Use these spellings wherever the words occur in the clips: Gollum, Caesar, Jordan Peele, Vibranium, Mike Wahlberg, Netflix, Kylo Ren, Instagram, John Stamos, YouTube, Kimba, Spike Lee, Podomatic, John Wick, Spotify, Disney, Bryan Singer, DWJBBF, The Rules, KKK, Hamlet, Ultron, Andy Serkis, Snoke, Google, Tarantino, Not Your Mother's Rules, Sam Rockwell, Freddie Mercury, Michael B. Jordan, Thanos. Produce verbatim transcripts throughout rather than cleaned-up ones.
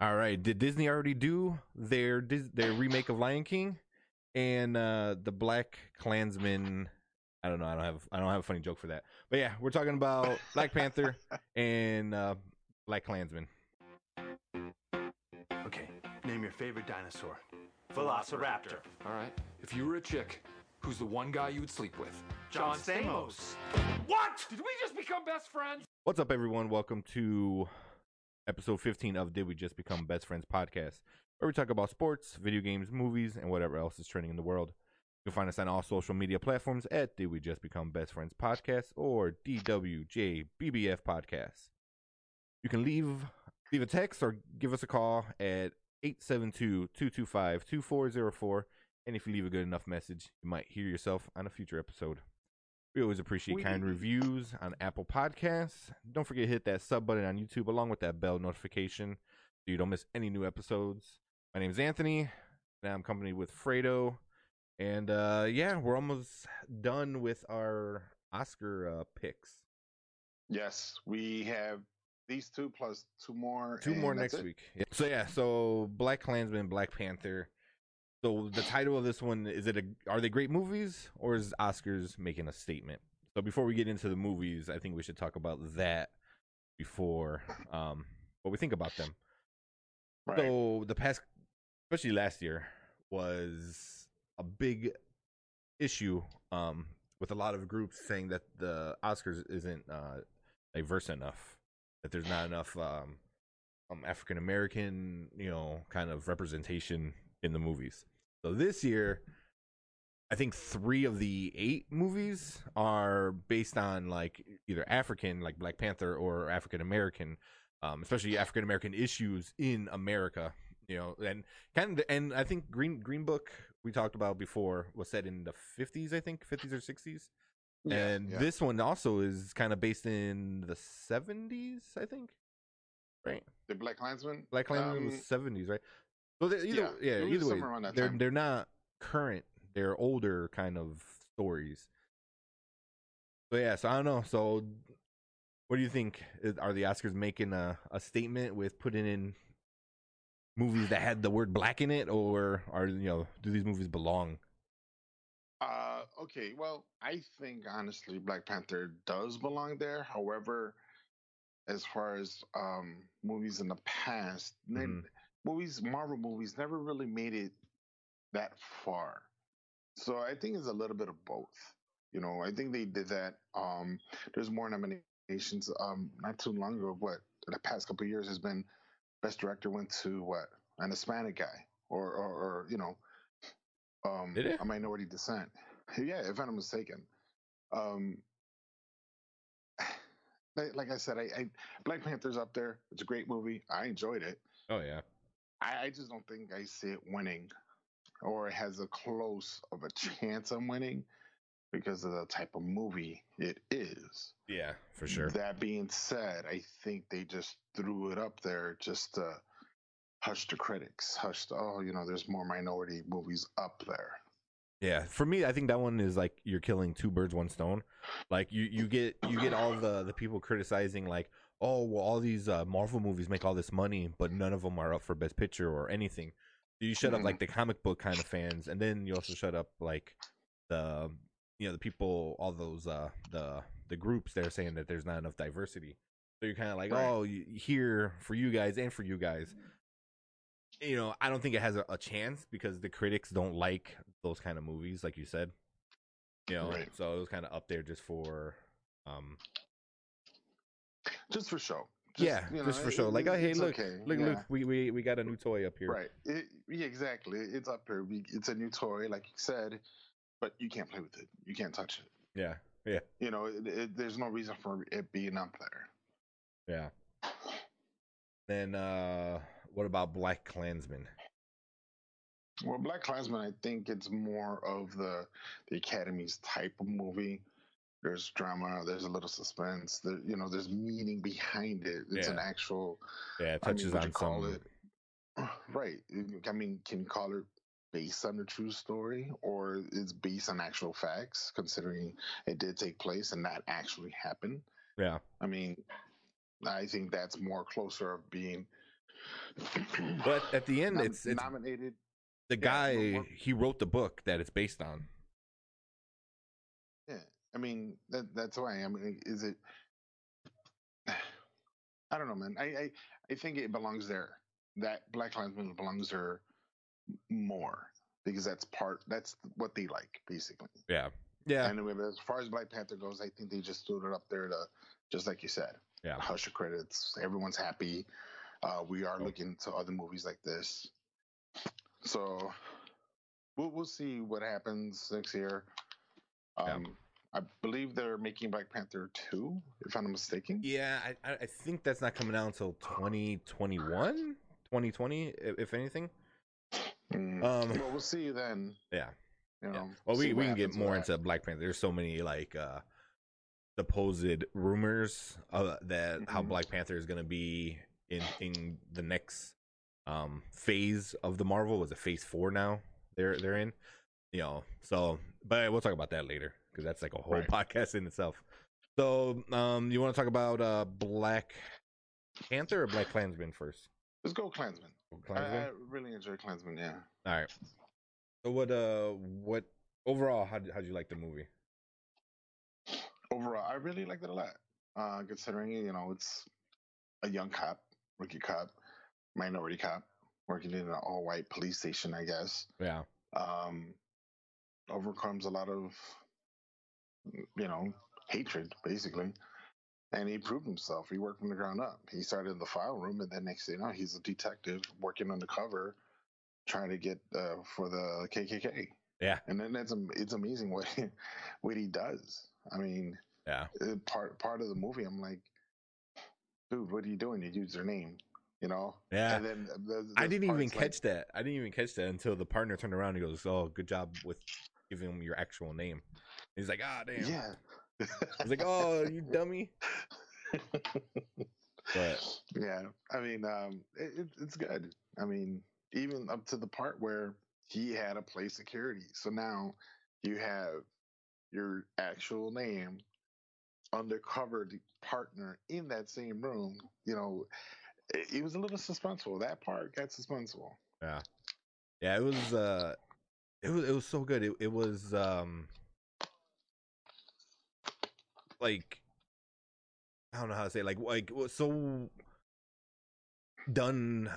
All right. Did Disney already do their their remake of Lion King and uh, the BlacKkKlansman? I don't know. I don't have I don't have a funny joke for that. But yeah, we're talking about Black Panther and uh, BlacKkKlansman. Okay, name your favorite dinosaur. Velociraptor. All right. If you were a chick, who's the one guy you would sleep with? John, John Stamos. What? Did we just become best friends? What's up, everyone? Welcome to episode fifteen of Did We Just Become Best Friends podcast, where we talk about sports, video games, movies, and whatever else is trending in the world. You'll find us on all social media platforms at Did We Just Become Best Friends podcast or D W J B B F podcast. You can leave leave a text or give us a call at eight seven two, two two five, two four zero four, and if you leave a good enough message, you might hear yourself on a future episode. We always appreciate we kind reviews on Apple Podcasts. Don't forget to hit that sub button on YouTube along with that bell notification so you don't miss any new episodes. My name is Anthony, and I'm accompanied with Fredo. And uh, yeah, we're almost done with our Oscar uh, picks. Yes, we have these two plus two more. Two more next it. week. Yeah. So yeah, so BlacKkKlansman, Black Panther. So the title of this one, is it a, are they great movies, or is Oscars making a statement? So before we get into the movies, I think we should talk about that before um, what we think about them. Right. So the past, especially last year, was a big issue um, with a lot of groups saying that the Oscars isn't uh, diverse enough, that there's not enough um, um, African-American, you know, kind of representation in the movies. So this year, I think three of the eight movies are based on like either African, like Black Panther, or African American, um, especially African American issues in America. You know, and kind of, and I think Green Green Book we talked about before was set in the fifties, I think fifties or sixties, yeah, and yeah. This one also is kind of based in the seventies, I think. Right. The BlacKkKlansman. BlacKkKlansman um, was seventies, right? So either, yeah, yeah either way, they're time. they're not current. They're older kind of stories. So yeah, so I don't know. So what do you think? Are the Oscars making a, a statement with putting in movies that had the word black in it, or are you know do these movies belong? Uh, okay. Well, I think honestly, Black Panther does belong there. However, as far as um, movies in the past, mm-hmm. then. Movies, Marvel movies never really made it that far. So I think it's a little bit of both. You know, I think they did that. Um, there's more nominations. Um, not too long ago, what, the past couple of years has been Best Director went to, what, an Hispanic guy or, or, or you know, um, did it? A minority descent. Yeah, if I'm not mistaken. Um, like, like I said, I, I Black Panther's up there. It's a great movie. I enjoyed it. Oh, yeah. I just don't think I see it winning, or it has a close of a chance of winning, because of the type of movie it is. Yeah, for sure. That being said, I think they just threw it up there just to hush the critics, hush the, oh, you know, there's more minority movies up there. Yeah, for me, I think that one is like you're killing two birds, one stone. Like you, you get you get all the the people criticizing like, oh, well, all these uh, Marvel movies make all this money, but none of them are up for Best Picture or anything. So you shut up like the comic book kind of fans, and then you also shut up like the you know the people, all those uh, the the groups that are saying that there's not enough diversity. So you're kind of like, right. oh, you, here for you guys and for you guys. You know, I don't think it has a, a chance because the critics don't like those kind of movies, like you said. You know, right. So it was kind of up there just for, um, just for show. Just, yeah, you know, just for it, show. Like, oh, hey, look, okay. look, yeah. look, we, we we got a new toy up here. Right. It, yeah, exactly. It's up here. We, it's a new toy, like you said, but you can't play with it. You can't touch it. Yeah, yeah. You know, it, it, there's no reason for it being up there. Yeah. Then, uh. What about BlacKkKlansman? Well, BlacKkKlansman, I think it's more of the the Academy's type of movie. There's drama. There's a little suspense. There, you know, there's meaning behind it. It's yeah. an actual. Yeah, it touches I mean, on some. It, right. I mean, can you call it based on a true story, or it's based on actual facts, considering it did take place and that actually happened? Yeah. I mean, I think that's more closer of being But at the end, Nom- it's, it's nominated. The guy, yeah, he wrote the book that it's based on. Yeah, I mean, that, that's who I am. Is it? I don't know, man. I, I, I think it belongs there. That BlacKkKlansman belongs there more because that's part. That's what they like, basically. Yeah, yeah. And anyway, as far as Black Panther goes, I think they just threw it up there to, just like you said. Yeah. Hush your credits. Everyone's happy. Uh, we are oh. looking to other movies like this. So we'll, we'll see what happens next year. Um, yeah. I believe they're making Black Panther two, if I'm not mistaken. Yeah, I, I think that's not coming out until twenty twenty-one, twenty twenty, if anything. Mm. Um, well, we'll see then. Yeah. You know, yeah. Well, we, we can get more into Black Panther. There's so many, like, uh, supposed rumors uh, that mm-hmm. how Black Panther is going to be in, in the next Um, phase of the Marvel. Was it phase four now? They're they're in, you know. So, but we'll talk about that later because that's like a whole right. podcast in itself. So, um, you want to talk about uh Black Panther or BlacKkKlansman first? Let's go Klansman. Klansman? I, I really enjoy Klansman. Yeah. All right. So what? Uh, what overall? How how'd you like the movie? Overall, I really liked it a lot. Uh, considering you know it's a young cop, rookie cop. Minority cop working in an all-white police station, I guess. Yeah. Um, overcomes a lot of, you know, hatred basically, and he proved himself. He worked from the ground up. He started in the file room, and then next thing you know, he's a detective working undercover, trying to get uh, for the K K K. Yeah. And then it's it's amazing what what he does. I mean, yeah. Part part of the movie, I'm like, dude, what are you doing? You use their name. You know, yeah. And then there's, there's I didn't even like, catch that. I didn't even catch that until the partner turned around and goes, "Oh, good job with giving him your actual name." And he's like, "Ah, oh, damn." Yeah. He's like, "Oh, you dummy." But yeah, I mean, um, it, it, it's good. I mean, even up to the part where he had to play security, so now you have your actual name, undercover partner in that same room. You know. It was a little suspenseful. That part got suspenseful. Yeah, yeah. It was. Uh, it was. It was so good. It. It was. Um, like, I don't know how to say it. Like, like so done.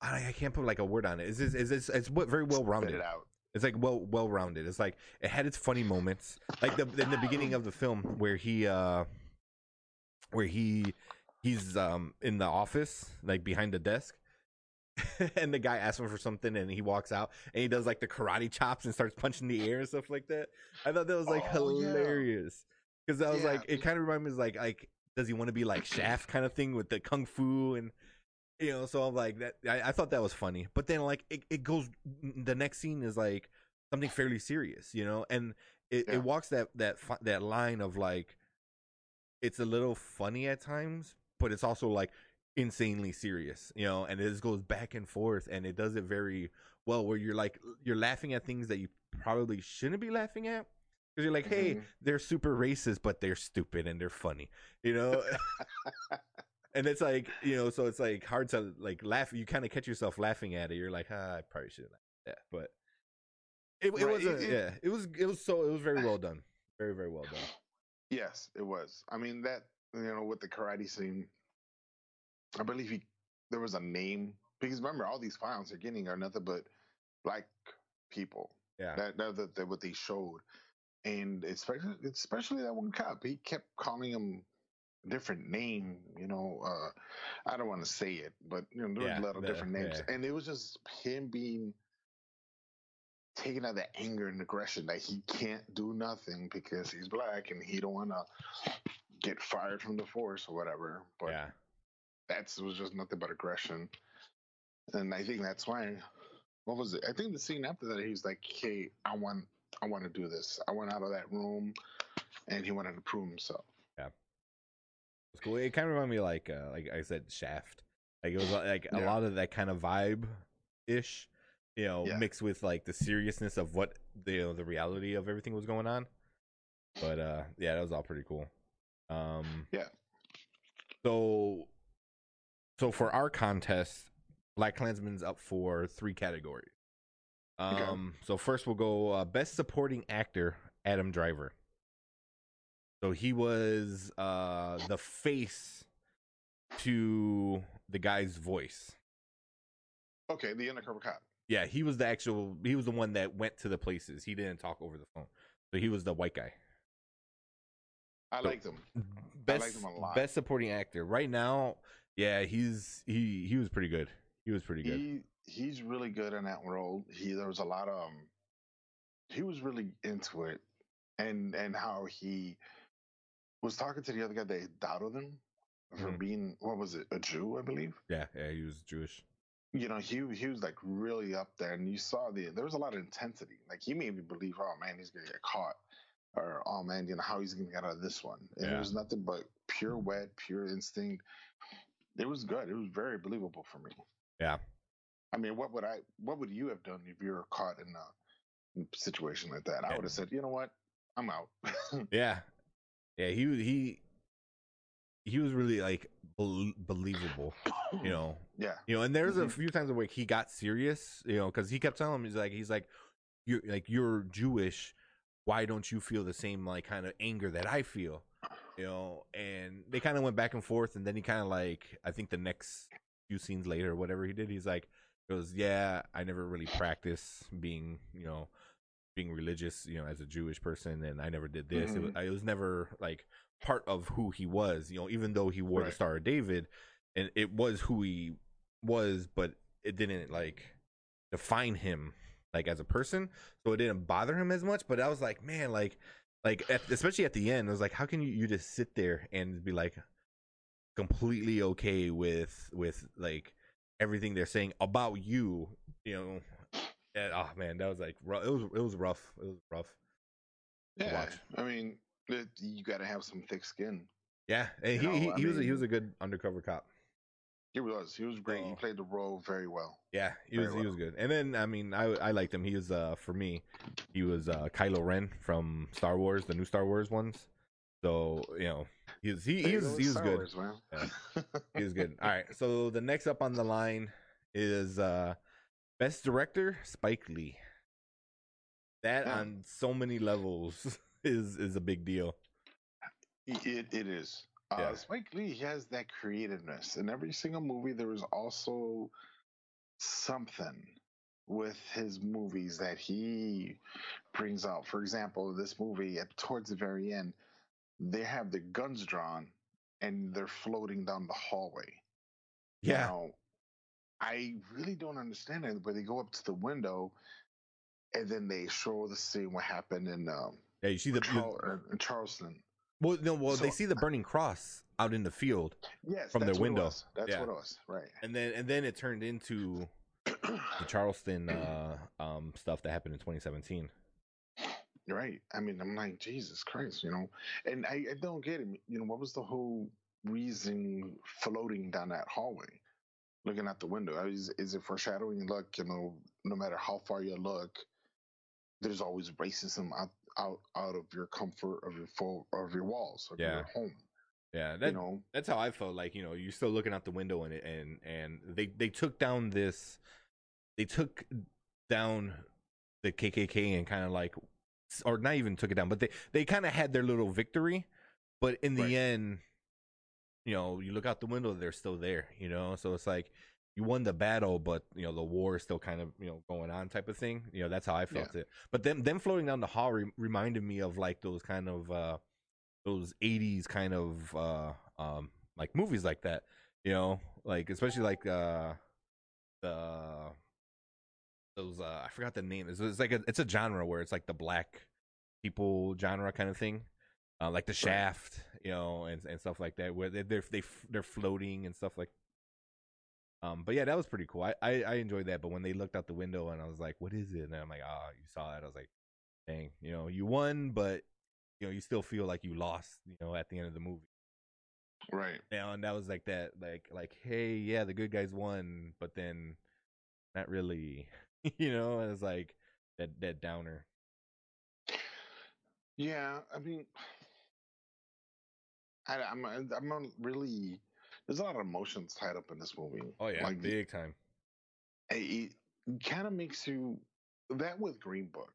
I, I can't put like a word on it. Is this? Is this? It's what very well rounded. Spit it out. It's like well well rounded. It's like it had its funny moments, like the in the beginning of the film where he, uh, where he. He's um in the office, like behind the desk, and the guy asks him for something, and he walks out, and he does like the karate chops and starts punching the air and stuff like that. I thought that was like oh, hilarious because yeah. I was yeah. like, it kind of reminded me like like does he want to be like Shaft kind of thing with the kung fu and you know? So I'm like that. I, I thought that was funny, but then like it, it goes. The next scene is like something fairly serious, you know, and it, yeah. it walks that that that line of like it's a little funny at times. But it's also like insanely serious, you know, and it just goes back and forth and it does it very well where you're like, you're laughing at things that you probably shouldn't be laughing at because you're like, hey, mm-hmm. they're super racist, but they're stupid and they're funny, you know? And it's like, you know, so it's like hard to like laugh. You kind of catch yourself laughing at it. You're like, ah, I probably shouldn't laugh at that. But it, it right. was, a, it, yeah, it was, it was so, it was very well done. Very, very well done. Yes, it was. I mean, that, you know, with the karate scene, I believe he there was a name because remember all these files they're getting are nothing but black people. Yeah, that that, that what they showed, and especially especially that one cop, he kept calling him a different name. You know, uh, I don't want to say it, but you know, there yeah, were a lot of the, different names, yeah. and it was just him being taken out of the anger and aggression that he can't do nothing because he's black and he don't want to. Get fired from the force or whatever, but yeah. that was just nothing but aggression, and I think that's why. What was it? I think the scene after that, he's like, "Hey, I want, I want to do this. I want out of that room," and he wanted to prove himself. Yeah, it was cool. It kind of reminded me, like, uh, like I said, Shaft. Like it was like a yeah. lot of that kind of vibe ish, you know, yeah. mixed with like the seriousness of what the you know, the reality of everything was going on. But uh, yeah, that was all pretty cool. Um, yeah. So, so for our contest, BlacKkKlansman's up for three categories. Um, okay. So first we'll go uh, Best Supporting Actor, Adam Driver. So he was uh, the face to the guy's voice. Okay, the undercover cop. Yeah, he was the actual, he was the one that went to the places. He didn't talk over the phone. So he was the white guy. I so liked him. Best, I liked him a lot. Best supporting actor. Right now, yeah, he's he he was pretty good. He was pretty good. He, he's really good in that role. He there was a lot of um, he was really into it, and and how he was talking to the other guy that doubted him for mm-hmm. being, what was it, a Jew, I believe. Yeah, yeah, he was Jewish. You know, he he was like really up there, and you saw the there was a lot of intensity. Like he made me believe, oh man, he's gonna get caught, or oh man, you know how he's gonna get out of this one. And yeah. It was nothing but pure wet, pure instinct. It was good. It was very believable for me. Yeah, I mean, what would I? What would you have done if you were caught in a situation like that? I would have said, you know what, I'm out. yeah, yeah. He he he was really like bel- believable. You know, yeah, you know, and there's a few times where he got serious, you know, because he kept telling him, he's like, he's like, you're like, you're Jewish, why don't you feel the same like kind of anger that I feel, you know? And they kind of went back and forth, and then he kind of like, I think the next few scenes later, or whatever he did, he's like, it was, yeah, I never really practiced being, you know, being religious, you know, as a Jewish person, and I never did this. Mm-hmm. It was, I, it was never like part of who he was, you know, even though he wore right. the Star of David. And it was who he was, but it didn't like define him like as a person, so it didn't bother him as much. But I was like, man, like, like at, especially at the end, I was like, how can you, you just sit there and be like completely okay with with like everything they're saying about you, you know? And, oh man, that was like rough. It was it was rough. It was rough. Yeah, to watch. I mean, it, you got to have some thick skin. Yeah, and you he know, he, he mean, was a, he was a good undercover cop. He was. He was great. He played the role very well. Yeah, he very was. Well. He was good. And then, I mean, I I liked him. He was uh for me, he was uh Kylo Ren from Star Wars, the new Star Wars ones. So you know, he was, he he was, he was good. Wars, yeah. He was good. All right. So the next up on the line is uh Best Director, Spike Lee. That yeah. on so many levels is is a big deal. It it is. Uh, yeah. Spike Lee, he has that creativeness. In every single movie, there is also something with his movies that he brings out. For example, this movie, at, towards the very end, they have the guns drawn, and they're floating down the hallway. Yeah. Now, I really don't understand it, but they go up to the window, and then they show the scene what happened in, um, yeah, you see the, Charl- you... in Charleston. Well, no, well, so, they see the burning cross out in the field yes, from their window. That's yeah. what it was, right? And then, and then it turned into the Charleston uh, um, stuff that happened in twenty seventeen. Right. I mean, I'm like, Jesus Christ, you know. And I, I don't get it. You know, what was the whole reason floating down that hallway, looking out the window? Is, is it foreshadowing? Look, you know, no matter how far you look, there's always racism out. out out of your comfort of your fo- of your walls of yeah. your home. Yeah, that, you know? That's how I felt. Like, you know, you're still looking out the window, and and and they they took down this they took down the K K K and kind of like, or not even took it down, but they they kind of had their little victory, but in the right. end, you know, you look out the window, they're still there, you know? So it's like, you won the battle, but you know the war is still kind of, you know, going on, type of thing. You know, that's how I felt yeah. it. But them them floating down the hall re- reminded me of like those kind of uh, those eighties kind of uh, um, like movies like that. You know, like especially like uh, the those uh, I forgot the name. It's, it's like a, it's a genre where it's like the black people genre kind of thing, uh, like The Shaft, you know, and and stuff like that, where they they're, they they're floating and stuff like. Um, but yeah, that was pretty cool. I, I, I enjoyed that. But when they looked out the window and I was like, what is it? And I'm like, ah, oh, you saw it. I was like, dang, you know, you won, but you know, you still feel like you lost, you know, at the end of the movie. Right. You know, and that was like that, like, like, hey, yeah, the good guys won, but then not really, you know, and it's like that, that downer. Yeah. I mean, I, I'm, I'm not really, there's a lot of emotions tied up in this movie. Oh yeah, like, big time. it kind of makes you that with Green Book.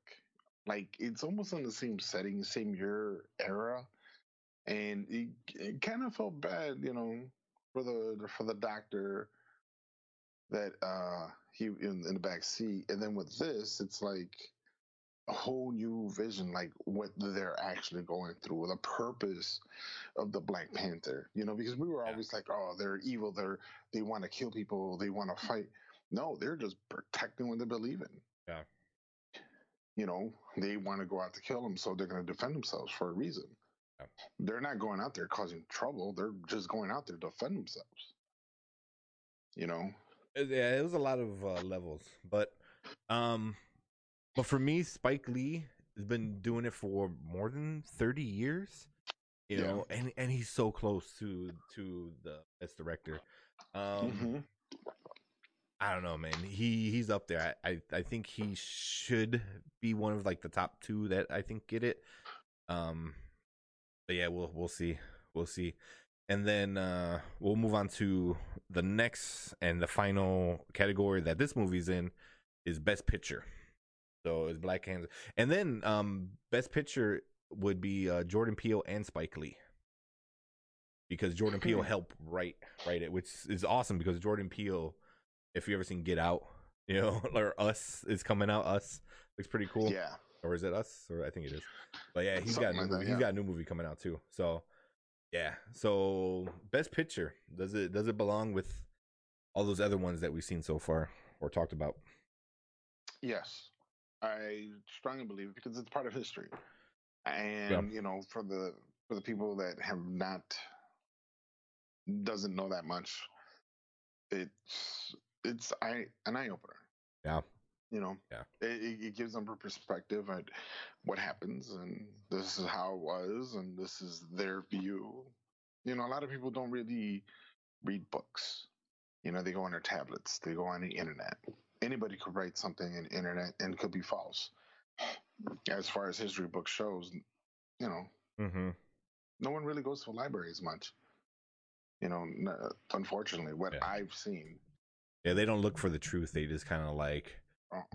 Like, it's almost in the same setting, same year, era, and it, it kind of felt bad, you know, for the for the doctor that uh, he in, in the back seat. And then with this, it's like a whole new vision, like what they're actually going through, the purpose of the Black Panther, you know, because we were always yeah. like, oh, they're evil, they're they want to kill people, they want to fight. No, they're just protecting what they believe in. Yeah. You know, they want to go out to kill them, so they're going to defend themselves for a reason. Yeah. They're not going out there causing trouble. They're just going out there to defend themselves. You know? Yeah, it was a lot of uh, levels. But um, but for me, Spike Lee has been doing it for more than thirty years. You yeah. know, and, and he's so close to, to the best director. Um, mm-hmm. I don't know, man. He he's up there. I, I I think he should be one of like the top two that I think get it. Um, but yeah, we'll we'll see, we'll see, and then uh, we'll move on to the next and the final category that this movie's in is Best Picture. So it's BlacKkKlansman, and then um, Best Picture would be uh, Jordan Peele and Spike Lee. Because Jordan Peele helped write write it, which is awesome because Jordan Peele. If you ever seen Get Out, you know, or Us is coming out. Us looks pretty cool. Yeah. Or is it Us? Or I think it is. But yeah, he's Something got a new like movie. That, yeah. He's got a new movie coming out too. So yeah. So Best Picture, does it does it belong with all those other ones that we've seen so far or talked about? Yes, I strongly believe because it's part of history, and yeah. you know, for the for the people that have not doesn't know that much, it's. It's I an eye opener. Yeah, you know. Yeah, it, it gives them a perspective on what happens, and this is how it was, and this is their view. You know, a lot of people don't really read books. You know, they go on their tablets, they go on the internet. Anybody could write something in the internet and it could be false. As far as history book shows, you know, mm-hmm. no one really goes to a library as much. You know, unfortunately, what yeah. I've seen. Yeah, they don't look for the truth. They just kind of like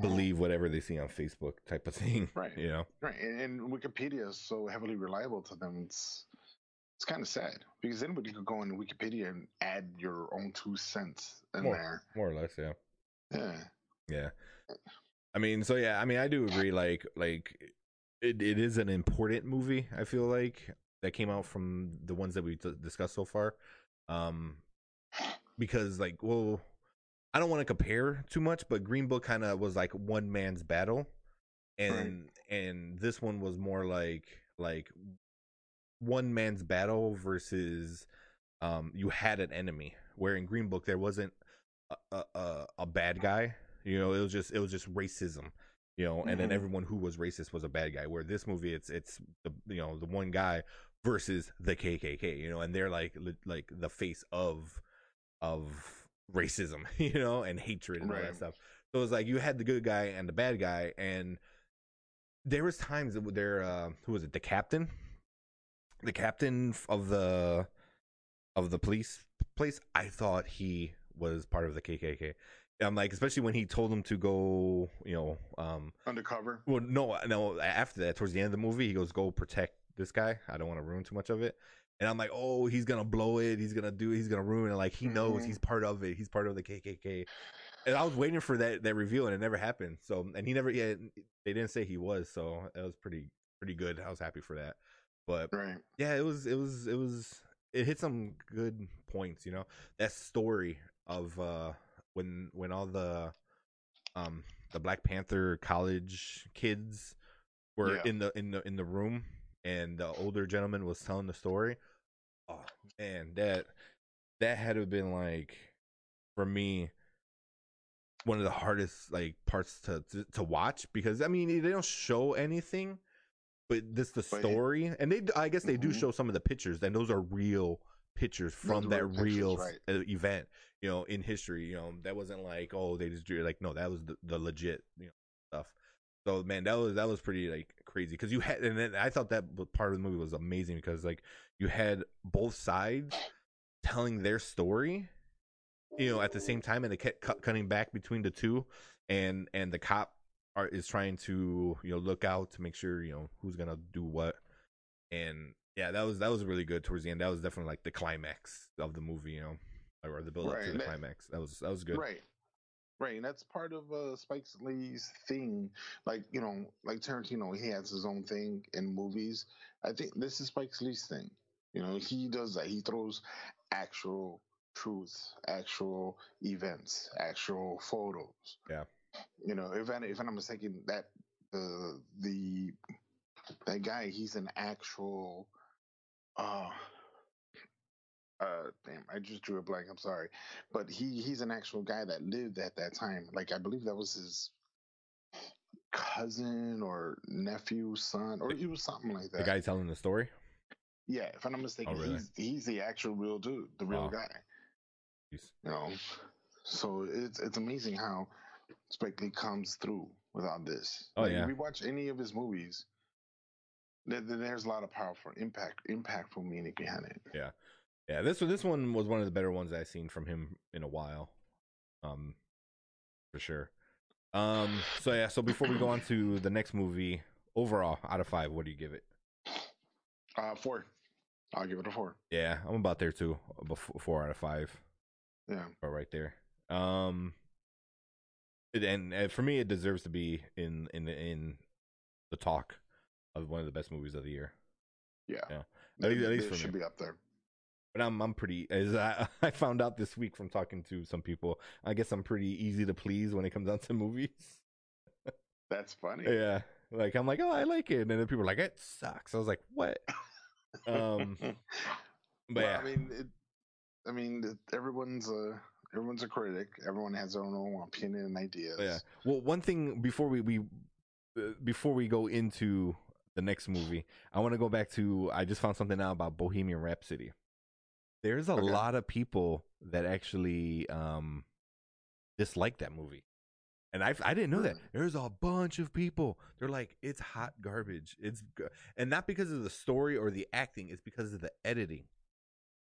believe whatever they see on Facebook type of thing. Right. You know? Right. And, and Wikipedia is so heavily reliable to them. It's it's kind of sad because anybody could go into Wikipedia and add your own two cents in more, there. More or less, yeah. Yeah. Yeah. I mean, so yeah, I mean, I do agree. Like, like it, it is an important movie, I feel like, that came out from the ones that we've t- discussed so far. Um, because, like, well, I don't want to compare too much, but Green Book kind of was like one man's battle, and right. and this one was more like like one man's battle versus um you had an enemy. Where in Green Book there wasn't a a, a bad guy, you know, it was just it was just racism, you know, and mm-hmm. then everyone who was racist was a bad guy. Where this movie it's it's the, you know, the one guy versus the K K K, you know, and they're like li- like the face of of. racism, you know, and hatred and right. all that stuff. So it's like you had the good guy and the bad guy, and there was times that there uh who was it the captain the captain of the of the police place, I thought he was part of the K K K. I'm like, especially when he told him to go, you know, um undercover. Well, no no after that, towards the end of the movie, he goes, go protect this guy. I don't want to ruin too much of it. And I'm like, oh, he's going to blow it. He's going to do it. He's going to ruin it. Like, he knows mm-hmm. he's part of it. He's part of the K K K. And I was waiting for that, that reveal, and it never happened. So, and he never, yeah, they didn't say he was. So that was pretty, pretty good. I was happy for that. But right. yeah, it was, it was, it was, it hit some good points, you know, that story of uh, when, when all the, um, the Black Panther college kids were yeah. in the, in the, in the room. And the older gentleman was telling the story. Oh man, that that had to have been like, for me, one of the hardest like parts to to, to watch, because I mean they don't show anything, but this the but story, it, and they I guess they mm-hmm. do show some of the pictures, and those are real pictures from that pictures, real right. event, you know, in history. You know, that wasn't like, oh, they just drew like, no, that was the, the legit, you know, stuff. So man, that was that was pretty like crazy, because you had, and then I thought that part of the movie was amazing, because like you had both sides telling their story, you know, at the same time, and they kept cut, cutting back between the two, and and the cop are, is trying to, you know, look out to make sure, you know, who's gonna do what. And yeah, that was that was really good towards the end. That was definitely like the climax of the movie, you know, or the build up right. to the that, climax. That was that was good. Right. Right, and that's part of uh, Spike Lee's thing. Like, you know, like Tarantino, he has his own thing in movies. I think this is Spike Lee's thing. You know, he does that. He throws actual truth, actual events, actual photos. Yeah. You know, if I, if I'm not mistaken, that the the that guy, he's an actual. Uh, Uh, damn, I just drew a blank. I'm sorry, but he, he's an actual guy that lived at that time. Like, I believe that was his cousin or nephew, son, or he was something like that. The guy telling the story. Yeah, if I'm not mistaken, oh, really? he's he's the actual real dude, the real wow. guy. Jeez. You know, so it's it's amazing how Spike Lee comes through without this. Oh like, yeah, if you watch any of his movies, there, there's a lot of powerful impact, impactful meaning behind it. Yeah. Yeah, this one, this one was one of the better ones I've seen from him in a while, um, for sure. Um, so yeah, so before we go on to the next movie, overall, out of five, what do you give it? Uh, four. I'll give it a four. Yeah, I'm about there too. Before, four out of five. Yeah, but right there. Um, it, and, and for me, it deserves to be in in in the talk of one of the best movies of the year. Yeah, yeah. At least, at least it for should me. be up there. But I'm I'm pretty, as I, I found out this week from talking to some people, I guess I'm pretty easy to please when it comes down to movies. That's funny. Yeah. Like, I'm like, oh, I like it. And then people are like, it sucks. I was like, what? um, but well, yeah. I mean, it, I mean, everyone's a, everyone's a critic. Everyone has their own opinion and ideas. Yeah. Well, one thing before we, we uh, before we go into the next movie, I want to go back to, I just found something out about Bohemian Rhapsody. There's a okay. lot of people that actually um, dislike that movie. And I I didn't know that. There's a bunch of people. They're like, it's hot garbage. It's go-. And not because of the story or the acting. It's because of the editing.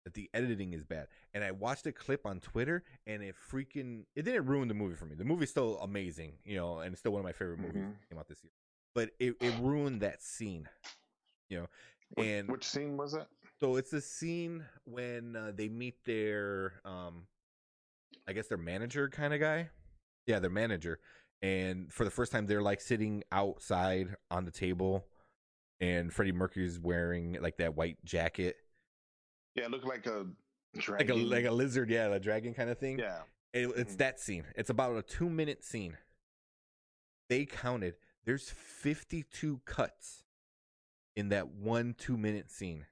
That the editing is bad. And I watched a clip on Twitter, and it freaking... It didn't ruin the movie for me. The movie's still amazing, you know, and it's still one of my favorite movies mm-hmm. that came out this year. But it, it ruined that scene, you know. And which, which scene was it? So it's the scene when uh, they meet their, um, I guess their manager kind of guy. Yeah, their manager. And for the first time, they're like sitting outside on the table, and Freddie Mercury's wearing like that white jacket. Yeah, it looked like a dragon. Like a, like a lizard, yeah, a dragon kind of thing. Yeah. It, it's mm-hmm. that scene. It's about a two-minute scene. They counted. There's fifty-two cuts in that one two-minute scene.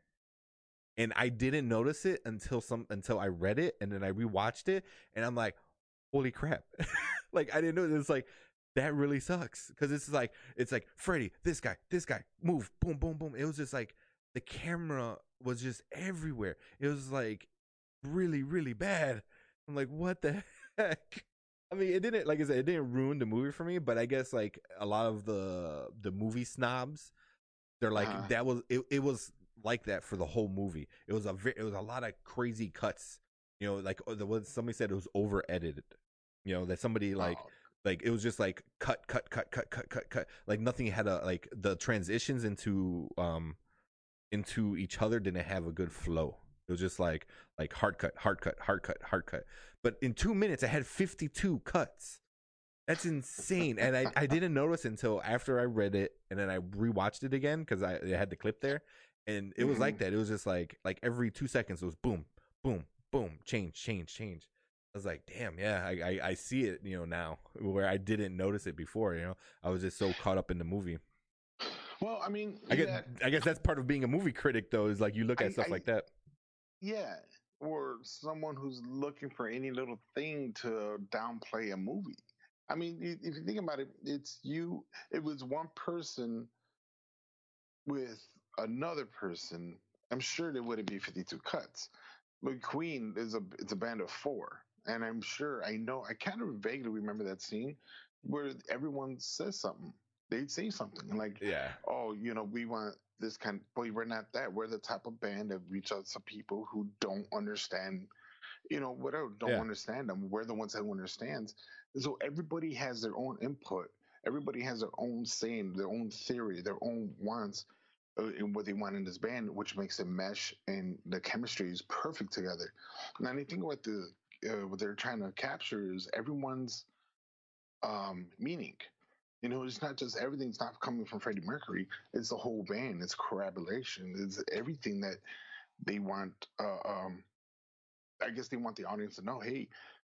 And I didn't notice it until some until I read it, and then I rewatched it, and I'm like, holy crap. Like, I didn't know. It's like, that really sucks. Because it's like, it's like, Freddie, this guy, this guy, move, boom, boom, boom. It was just like, the camera was just everywhere. It was like, really, really bad. I'm like, what the heck? I mean, it didn't, like I said, it didn't ruin the movie for me, but I guess like a lot of the, the movie snobs, they're like, uh-huh. that was, it, it was, like that for the whole movie. It was a it was a lot of crazy cuts, you know, like the was somebody said it was over edited, you know, that somebody like oh. like it was just like cut cut cut cut cut cut cut like nothing had a like the transitions into um into each other didn't have a good flow. It was just like like hard cut hard cut hard cut hard cut. But in two minutes I had fifty-two cuts. That's insane. And I I didn't notice until after I read it, and then I rewatched it again because I, I had the clip there. And it was mm-hmm. like that. It was just like like every two seconds it was boom, boom, boom, change, change, change. I was like, damn, yeah, I, I, I see it, you know, now where I didn't notice it before, you know. I was just so caught up in the movie. Well, I mean, I guess yeah. I guess that's part of being a movie critic though, is like you look at I, stuff I, like that. Yeah. Or someone who's looking for any little thing to downplay a movie. I mean, if you think about it, it's you it was one person with another person. I'm sure there wouldn't be fifty-two cuts. But Queen is a it's a band of four, and I'm sure I know I kind of vaguely remember that scene where everyone says something. They say something like, "Yeah, oh, you know, we want this kind of, but we're not that. We're the type of band that reach out to people who don't understand you know, whatever, don't yeah. understand them. We're the ones who understands. So everybody has their own input. Everybody has their own saying, their own theory, their own wants, uh, and what they want in this band, which makes it mesh, and the chemistry is perfect together. Now, I think what the uh, what they're trying to capture is everyone's um, meaning. You know, it's not just everything's not coming from Freddie Mercury. It's the whole band. It's collaboration. It's everything that they want. Uh, um, I guess they want the audience to know, hey,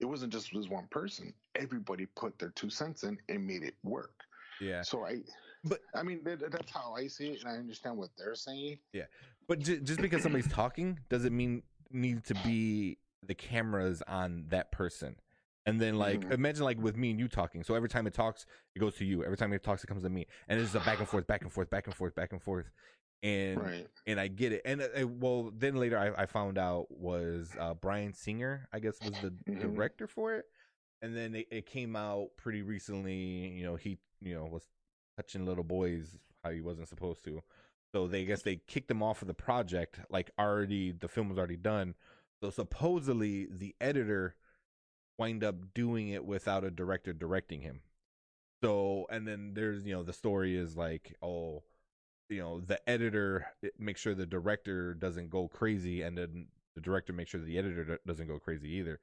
it wasn't just this one person. Everybody put their two cents in and made it work. Yeah. So I, but I mean, that, that's how I see it, and I understand what they're saying. Yeah. But just because somebody's talking doesn't mean need to be the cameras on that person. And then, like, mm-hmm. imagine, like, with me and you talking. So every time it talks, it goes to you. Every time it talks, it comes to me. And it's a back and forth, back and forth, back and forth, back and forth. And right. and I get it. And, uh, well, then later I, I found out was uh, Bryan Singer, I guess, was the mm-hmm. director for it. And then it, it came out pretty recently. You know, he, you know, was touching little boys how he wasn't supposed to. So they I guess they kicked him off of the project. Like, already, the film was already done. So supposedly the editor wind up doing it without a director directing him. So, and then there's, you know, the story is like, oh, you know, the editor makes sure the director doesn't go crazy, and then the director makes sure the editor doesn't go crazy either.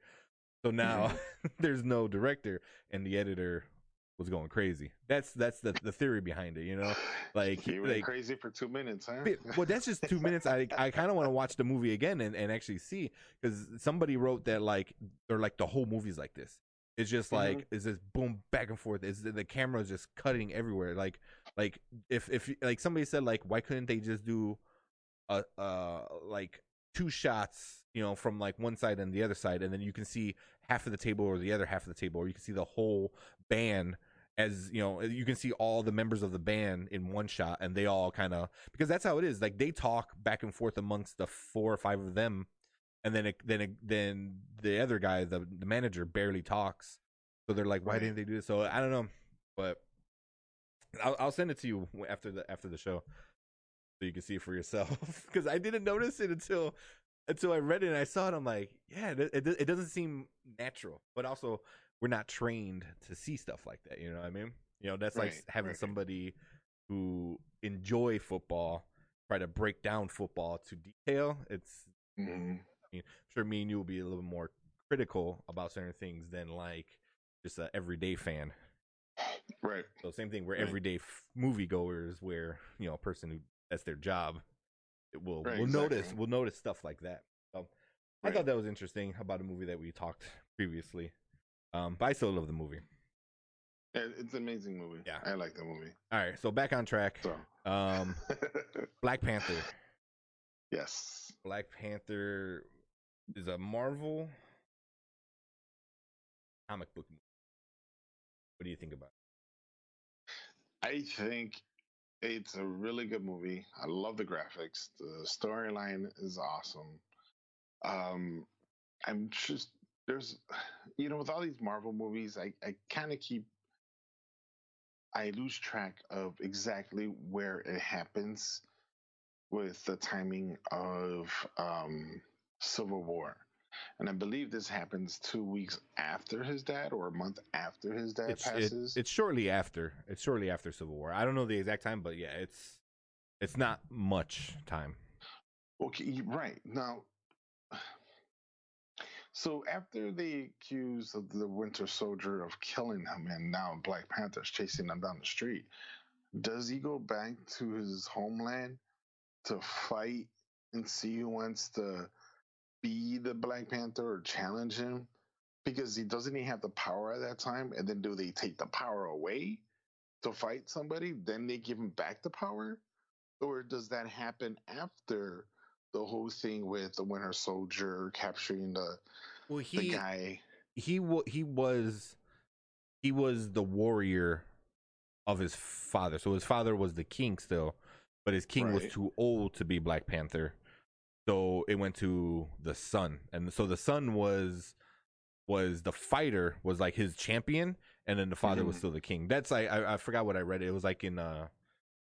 So now mm-hmm. there's no director, and the editor was going crazy. That's that's the, the theory behind it, you know? Like, he was like, crazy for two minutes, huh? Well, that's just two minutes. I I kind of want to watch the movie again and, and actually see, because somebody wrote that, like, or like the whole movie's like this. It's just like mm-hmm. it's just boom, back and forth. It's the camera's just cutting everywhere. Like like if if like somebody said, like, why couldn't they just do a uh like two shots, you know, from like one side and the other side, and then you can see half of the table or the other half of the table, or you can see the whole band. As you know, you can see all the members of the band in one shot, and they all kind of, because that's how it is. Like, they talk back and forth amongst the four or five of them, and then it, then it, then the other guy, the, the manager, barely talks. So they're like, "Why didn't they do this?" So I don't know, but I'll, I'll send it to you after the after the show, so you can see it for yourself. Because I didn't notice it until until I read it and I saw it. I'm like, yeah, it, it, it doesn't seem natural, but also, we're not trained to see stuff like that. You know what I mean? You know, that's right, like having right. somebody who enjoy football try to break down football to detail. It's mm-hmm. I mean, I'm sure me and you will be a little more critical about certain things than like just an everyday fan. Right. So same thing. We're right. everyday f- moviegoers, where, you know, a person who that's their job, it will right, will exactly. notice will notice stuff like that. So right. I thought that was interesting about a movie that we talked previously. Um, but I still love the movie. It's an amazing movie. Yeah, I like the movie. All right, so back on track. So. Um, Black Panther. Yes. Black Panther is a Marvel comic book movie. What do you think about it? I think it's a really good movie. I love the graphics. The storyline is awesome. Um, I'm just... There's, you know, with all these Marvel movies, I, I kind of keep, I lose track of exactly where it happens with the timing of um, Civil War. And I believe this happens two weeks after his dad, or a month after his dad it's, passes. It, it's shortly after. It's shortly after Civil War. I don't know the exact time, but yeah, it's it's not much time. Okay, right. Now... So after they accuse the Winter Soldier of killing him, and now Black Panther's chasing him down the street, does he go back to his homeland to fight and see who wants to be the Black Panther or challenge him? Because he doesn't even have the power at that time, and then do they take the power away to fight somebody? Then they give him back the power? Or does that happen after... the whole thing with the Winter Soldier capturing the well, he, the guy. He w- he was he was the warrior of his father. So his father was the king still, but his king right. was too old to be Black Panther. So it went to the son, and so the son was was the fighter, was like his champion, and then the father mm-hmm. was still the king. That's I, I I forgot what I read. It was like in uh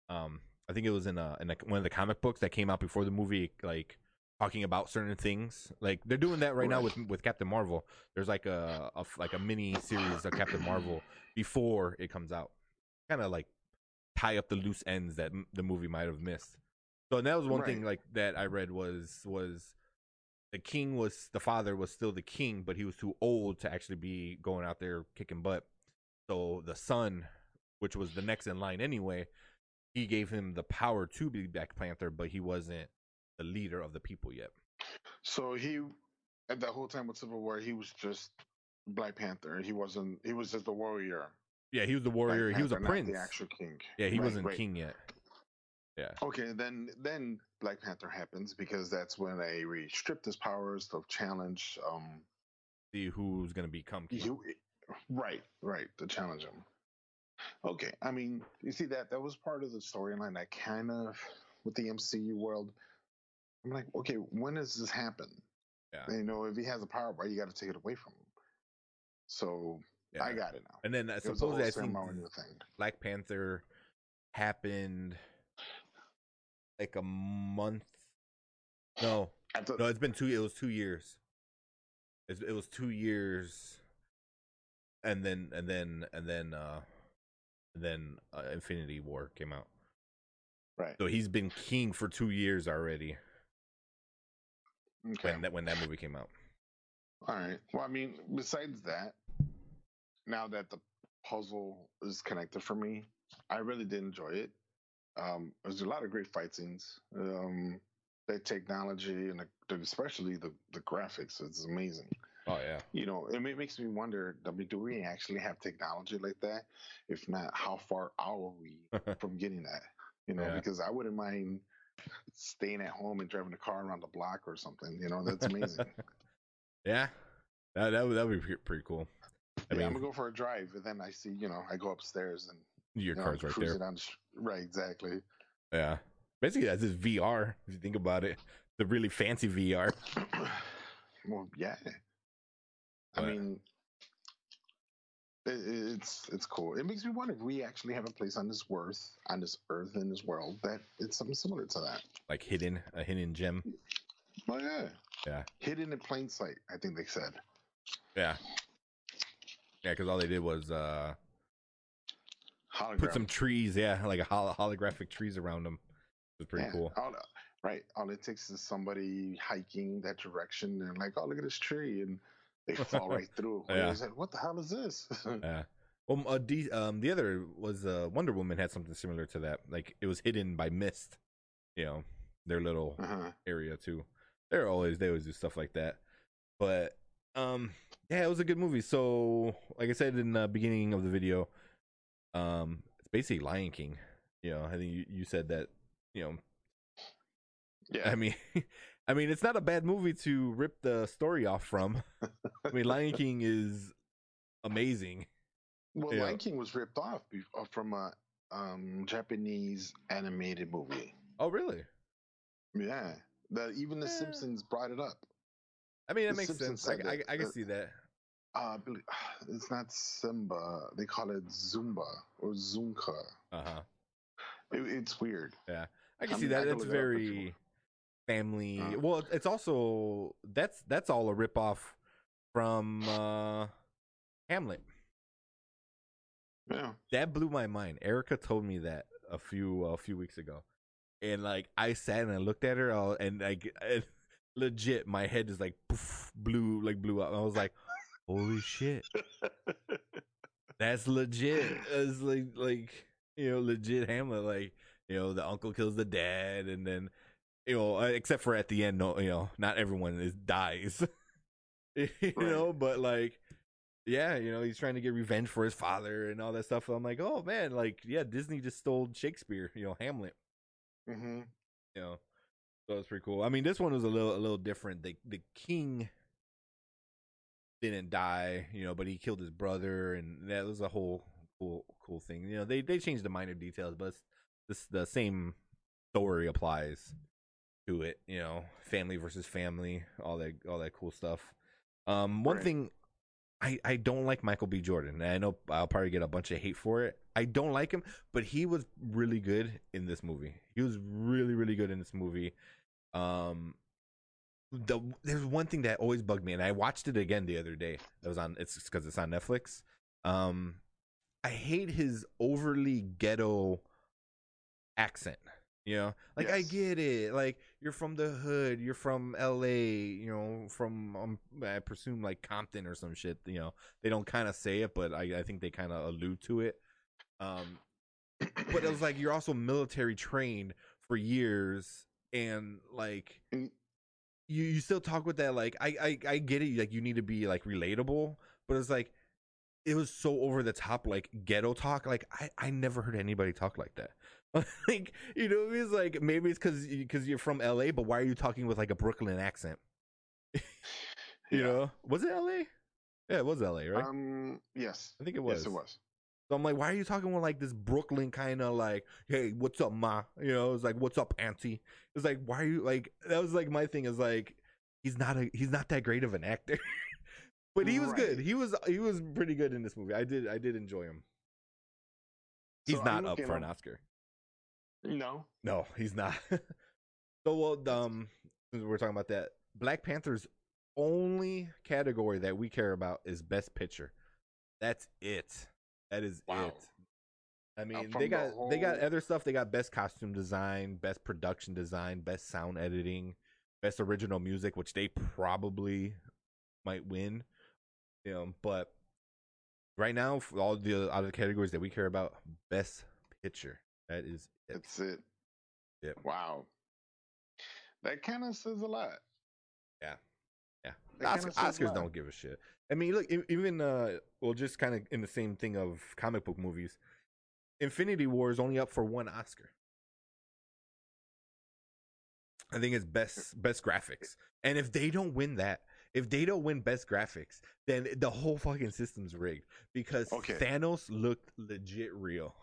um. I think it was in, a, in a, one of the comic books that came out before the movie, like talking about certain things. Like they're doing that right now with with Captain Marvel. There's like a, a like a mini series of Captain Marvel before it comes out, kind of like tie up the loose ends that m- the movie might have missed. So, and that was one right. thing like that I read was was the king was the father was still the king, but he was too old to actually be going out there kicking butt. So the son, which was the next in line anyway, he gave him the power to be Black Panther, but he wasn't the leader of the people yet. So he, at that whole time with Civil War, he was just Black Panther. He wasn't. He was just the warrior. Yeah, he was the warrior. Black he Panther, was a prince, not the actual king. Yeah, he right, wasn't right. king yet. Yeah. Okay, then then Black Panther happens because that's when they stripped his powers to challenge. Um, See who's going to become king. You, right, right, to challenge him. Okay, I mean, you see that that was part of the storyline that kind of with the M C U world. I'm like, okay, when does this happen? Yeah. And, you know, if he has a power bar, you got to take it away from him. So yeah. I got it now. And then I suppose I think Black Panther happened like a month. No, thought, no, it's been two. It was two years. It, it was two years, and then and then and then. uh Then uh, Infinity War came out, right? So he's been king for two years already. Okay. When that when that movie came out. All right. Well, I mean, besides that, now that the puzzle is connected for me, I really did enjoy it. Um, there's a lot of great fight scenes. Um, the technology and the, especially the the graphics is amazing. Oh yeah, you know, it makes me wonder: do we actually have technology like that? If not, how far are we from getting that? You know, yeah. because I wouldn't mind staying at home and driving a car around the block or something. You know, that's amazing. yeah, that that would that would be pretty cool. I yeah, mean, I'm gonna go for a drive, and then I see, you know, I go upstairs and your you know, car's right there. The sh- right, exactly. Yeah, basically that's just V R. If you think about it, the really fancy V R. well, yeah. I mean, it, it's it's cool. It makes me wonder if we actually have a place on this earth, on this earth in this world that it's something similar to that, like hidden, a hidden gem. Oh yeah, yeah, hidden in plain sight. I think they said. Yeah, yeah, because all they did was uh, put some trees, yeah, like a hol- holographic trees around them. It was pretty yeah. cool. All, right, all it takes is somebody hiking that direction and like, oh, look at this tree and. They fall right through. Yeah. Like, what the hell is this? yeah. Well, uh, D, um, the other was uh, Wonder Woman had something similar to that. Like it was hidden by mist. You know, their little uh-huh. area too. They're always they always do stuff like that. But um, yeah, it was a good movie. So, like I said in the beginning of the video, um, it's basically Lion King. You know, I think you, you said that. You know. Yeah. I mean. I mean, it's not a bad movie to rip the story off from. I mean, Lion King is amazing. Well, yeah. Lion King was ripped off be- from a um, Japanese animated movie. Oh, really? Yeah. The, even The yeah. Simpsons brought it up. I mean, that the makes Simpsons sense. I, I, I can uh, see that. Uh, it's not Simba. They call it Zumba or Zunka. Uh-huh. It, it's weird. Yeah. I can I see mean, that. It's very... family uh, well it's also that's that's all a ripoff from uh Hamlet. Yeah. That blew my mind. Erica told me that a few a uh, few weeks ago. And like I sat and I looked at her all, and like legit my head is like poof, blew like blew up. I was like, holy shit. That's legit. It's like like you know, legit Hamlet, like, you know, the uncle kills the dad and then you know, except for at the end, no, you know, not everyone is dies, you right. know, but like, yeah, you know, he's trying to get revenge for his father and all that stuff. I'm like, oh man, like, yeah, Disney just stole Shakespeare, you know, Hamlet, mm-hmm. you know, so it's pretty cool. I mean, this one was a little, a little different. The the king didn't die, you know, but he killed his brother, and that was a whole cool, cool thing. You know, they they changed the minor details, but it's, it's the same story applies. To it, you know, family versus family, all that, all that cool stuff. Um, one right. thing, I, I don't like Michael B. Jordan. And I know I'll probably get a bunch of hate for it. I don't like him, but he was really good in this movie. He was really, really good in this movie. Um, the there's one thing that always bugged me, and I watched it again the other day. It was on. It's because it's on Netflix. Um, I hate his overly ghetto accent. You know, like yes. I get it. Like you're from the hood, you're from L A. You know, from um, I presume like Compton or some shit. You know, they don't kind of say it, but I, I think they kind of allude to it. Um, but it was like you're also military trained for years, and like you you still talk with that. Like I I I get it. Like you need to be like relatable, but it's like it was so over the top, like ghetto talk. Like I I never heard anybody talk like that. Like, you know, it's like maybe it's because because you're from L A, but why are you talking with like a Brooklyn accent? you yeah. know, was it L A? Yeah, it was L A, right? Um, yes, I think it was. Yes, it was. So I'm like, why are you talking with like this Brooklyn kind of like, hey, what's up, ma? You know, it's like, what's up, auntie? It's like, why are you like? That was like my thing is like, he's not a he's not that great of an actor, but he was right. good. He was he was pretty good in this movie. I did I did enjoy him. He's so not up for up. an Oscar. No, no, he's not. So, well, um, since we're talking about that, Black Panther's only category that we care about is Best Picture. That's it. That is wow. it. I mean, they got the whole... they got other stuff. They got Best Costume Design, Best Production Design, Best Sound Editing, Best Original Music, which they probably might win. You know, but right now, for all the other categories that we care about, Best Picture. That is it. That's it. Yeah. Wow. That kind of says a lot. Yeah. Yeah. Oscar, Oscars don't give a shit. I mean, look, even, uh, well, just kind of in the same thing of comic book movies, Infinity War is only up for one Oscar. I think it's best best graphics. And if they don't win that, if they don't win best graphics, then the whole fucking system's rigged because okay. Thanos looked legit real.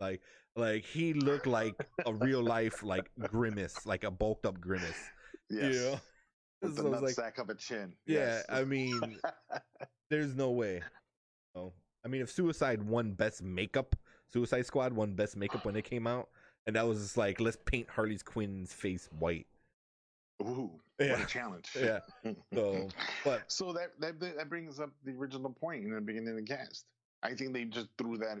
Like, like he looked like a real life, like grimace, like a bulked up grimace. Yes. You know? With so the nutsack like, of a chin. Yeah, yes. I mean, there's no way. No. I mean, if Suicide won best makeup, Suicide Squad won best makeup when it came out, and that was just like, let's paint Harley Quinn's face white. Ooh, yeah. What a challenge. Yeah. So, but so that, that that brings up the original point in the beginning of the cast. I think they just threw that.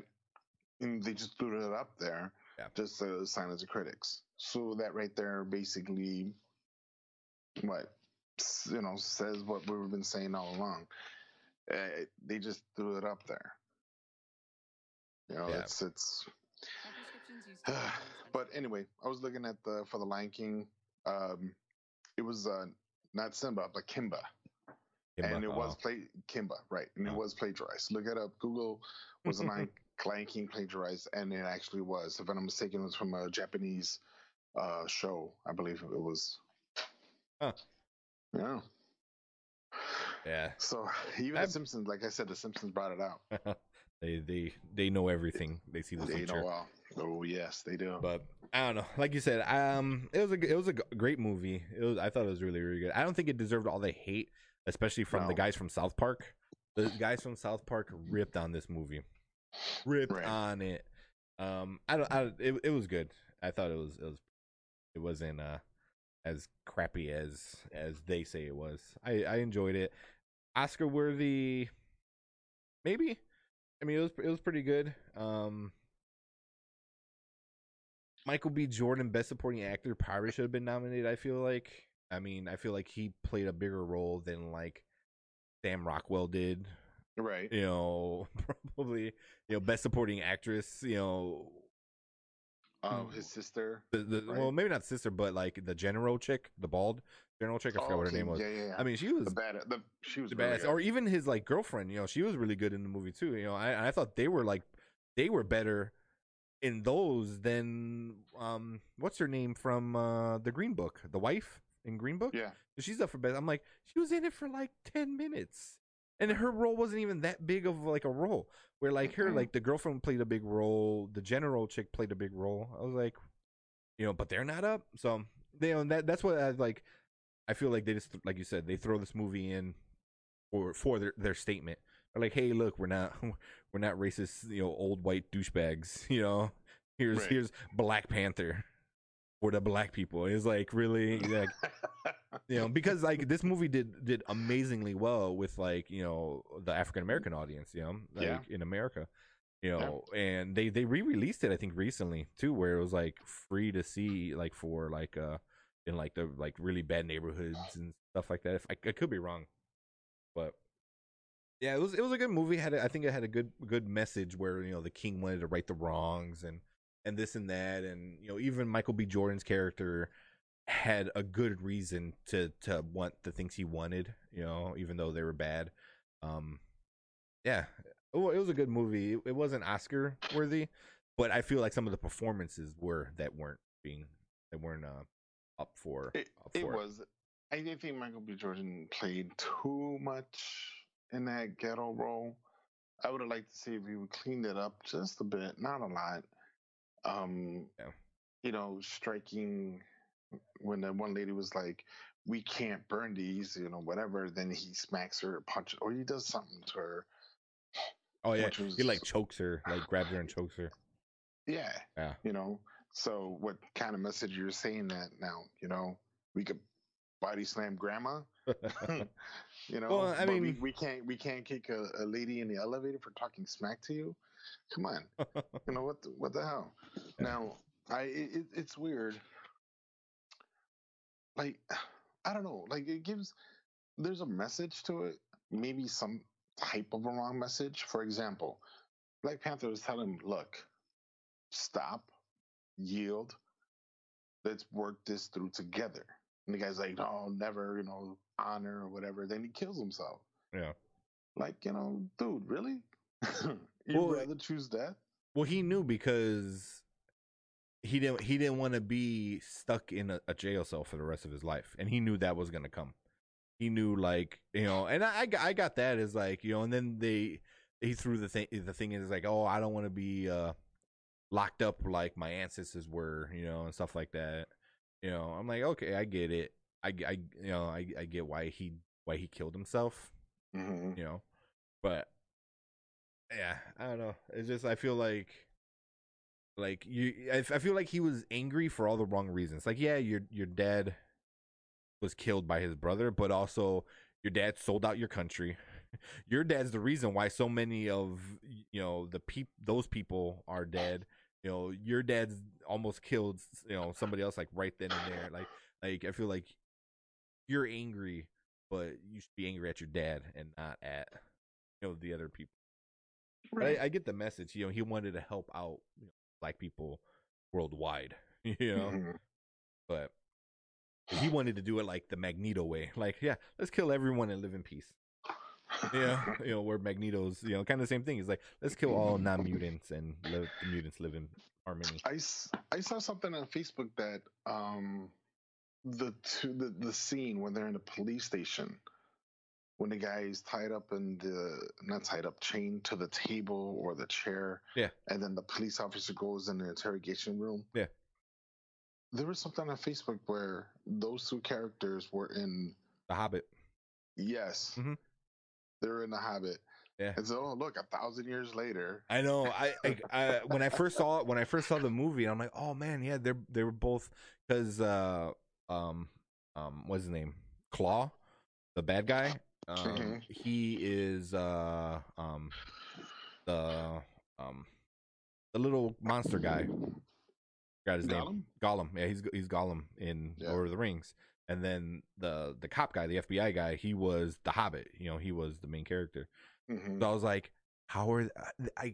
And they just threw it up there yeah. just as a sign of the critics. So that right there basically what, you know, says what we've been saying all along. Uh, they just threw it up there. You know, yeah. it's, it's, uh, but anyway, I was looking at the, for the Lion King, um, it was, uh, not Simba, but Kimba. Kimba and it oh. was play Kimba, right. And oh. it was plagiarized. Look it up. Google was a Lion Lion King plagiarized, and it actually was. If I'm not mistaken, it was from a Japanese uh, show. I believe it was. Huh. Yeah. Yeah. So even I'm... the Simpsons, like I said, the Simpsons brought it out. they they they know everything. They see the they future. They know all. Oh yes, they do. But I don't know. Like you said, um, it was a it was a great movie. It was. I thought it was really really good. I don't think it deserved all the hate, especially from no. the guys from South Park. The guys from South Park ripped on this movie. Ripped right. on it. Um, I don't. I, it it was good. I thought it was. It was. It wasn't uh as crappy as as they say it was. I I enjoyed it. Oscar worthy. Maybe. I mean, it was it was pretty good. Um. Michael B. Jordan, Best Supporting Actor, probably should have been nominated. I feel like. I mean, I feel like he played a bigger role than like Sam Rockwell did. Right. You know, probably, you know, Best Supporting Actress, you know. Um, his sister. The, the, right? Well, maybe not sister, but like the general chick, the bald general chick. I forgot oh, what her name was. Yeah, yeah, yeah. I mean, she was the bad. The, she was the really badass. Good. Or even his like girlfriend, you know, she was really good in the movie too. You know, I I thought they were like, they were better in those than, um, what's her name from uh, the Green Book? The wife in Green Book? Yeah. So she's up for best. I'm like, she was in it for like ten minutes. And her role wasn't even that big of like a role where like her, like the girlfriend played a big role. The general chick played a big role. I was like, you know, but they're not up. So they, you know, that that's what I like. I feel like they just, like you said, they throw this movie in for, for their, their statement. They're like, hey, look, we're not, we're not racist, you know, old white douchebags, you know, here's, right. here's Black Panther were the black people. It's like, really, like, you know, because like this movie did did amazingly well with like, you know, the African American audience, you know, like yeah. in America, you know, yeah. and they they re-released it I think recently too, where it was like free to see, like for like uh in like the like really bad neighborhoods and stuff like that. If I, I could be wrong, but yeah, it was it was a good movie. Had a, I think it had a good good message where, you know, the king wanted to right the wrongs and. And this and that, and you know, even Michael B. Jordan's character had a good reason to to want the things he wanted, you know, even though they were bad. Um, yeah, it was a good movie. It wasn't Oscar worthy, but I feel like some of the performances were that weren't being that weren't uh, up for. It, up for it, it was. I didn't think Michael B. Jordan played too much in that ghetto role. I would have liked to see if he would clean it up just a bit, not a lot. Um, yeah. You know, striking when the one lady was like, "We can't burn these," you know, whatever. Then he smacks her, punches, or he does something to her. Oh yeah, was, he like chokes her, like grabs her and chokes her. Yeah, yeah. You know, so what kind of message you're saying that now? You know, we could body slam grandma. You know, well, I mean, we, we can't we can't kick a, a lady in the elevator for talking smack to you. Come on, you know what? The, what the hell? Now, I it, it's weird. Like, I don't know. Like, it gives. There's a message to it. Maybe some type of a wrong message. For example, Black Panther is telling him, "Look, stop, yield. Let's work this through together." And the guy's like, "No, never. You know, honor or whatever." Then he kills himself. Yeah. Like, you know, dude, really. You'd well, rather choose that? Well, he knew because he didn't he didn't want to be stuck in a, a jail cell for the rest of his life, and he knew that was gonna come. He knew, like, you know, and I, I got that as like, you know, and then they he threw the thing the thing is like, oh, I don't want to be uh, locked up like my ancestors were, you know, and stuff like that. You know, I'm like, okay, I get it. I, I you know I, I get why he why he killed himself. Mm-hmm. You know, but. Yeah, I don't know. It's just I feel like, like you, I, I feel like he was angry for all the wrong reasons. Like, yeah, your your dad was killed by his brother, but also your dad sold out your country. Your dad's the reason why so many of you know the peop those people are dead. You know, your dad's almost killed you know somebody else like right then and there. Like, like I feel like you're angry, but you should be angry at your dad and not at you know the other people. Right. I, I get the message. You know, he wanted to help out you know, black people worldwide. You know, mm-hmm. but he wanted to do it like the Magneto way. Like, yeah, let's kill everyone and live in peace. Yeah, you know, where Magneto's, you know, kind of the same thing. He's like, let's kill all non-mutants and let the mutants live in harmony. I, I saw something on Facebook that um the two, the the scene when they're in the police station. When the guy is tied up in the, not tied up, chained to the table or the chair. Yeah. And then the police officer goes in the interrogation room. Yeah. There was something on Facebook where those two characters were in. The Hobbit. Yes. Mm-hmm. They were in The Hobbit. Yeah. And so, oh, look, a thousand years later. I know. I, I, I when I first saw it, when I first saw the movie, I'm like, oh man, yeah, they're, they were both, cause, uh, um, um, what's his name? Claw, the bad guy. Um, mm-hmm. He is uh um the um the little monster guy. Got his Gollum? name Gollum. Yeah, he's he's Gollum in yeah. Lord of the Rings. And then the the cop guy, the F B I guy, he was the Hobbit. You know, he was the main character. Mm-hmm. So I was like, how are I?